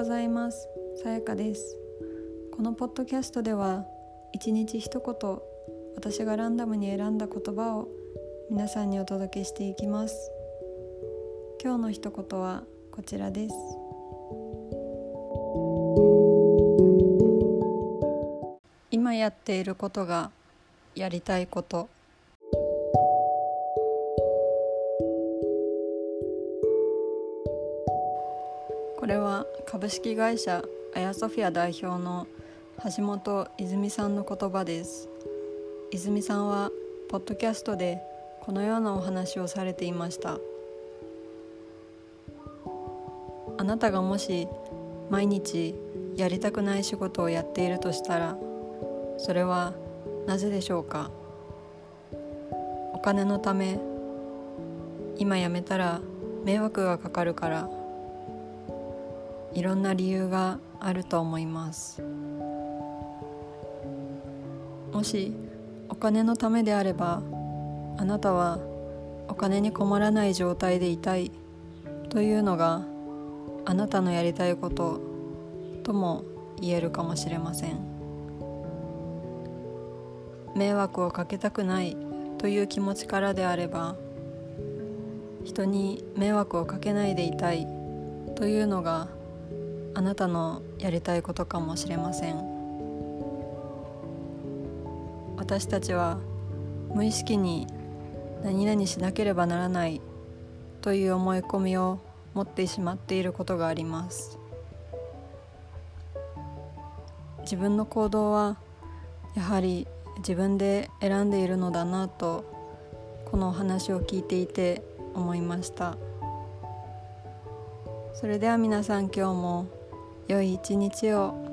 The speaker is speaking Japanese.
ございます。さやかです。このポッドキャストでは1日一言、私がランダムに選んだ言葉を皆さんにお届けしていきます。今日の一言はこちらです。今やっていることがやりたいこと。これは株式会社アヤソフィア代表の橋本泉さんの言葉です。泉さんはポッドキャストでこのようなお話をされていました。あなたがもし毎日やりたくない仕事をやっているとしたら、それはなぜでしょうか。お金のため、今辞めたら迷惑がかかるから、いろんな理由があると思います。もしお金のためであれば、あなたはお金に困らない状態でいたいというのがあなたのやりたいこととも言えるかもしれません。迷惑をかけたくないという気持ちからであれば、人に迷惑をかけないでいたいというのがあなたのやりたいことかもしれません。私たちは無意識に何々しなければならないという思い込みを持ってしまっていることがあります。自分の行動はやはり自分で選んでいるのだなと、このお話を聞いていて思いました。それでは皆さん、今日も良い一日を。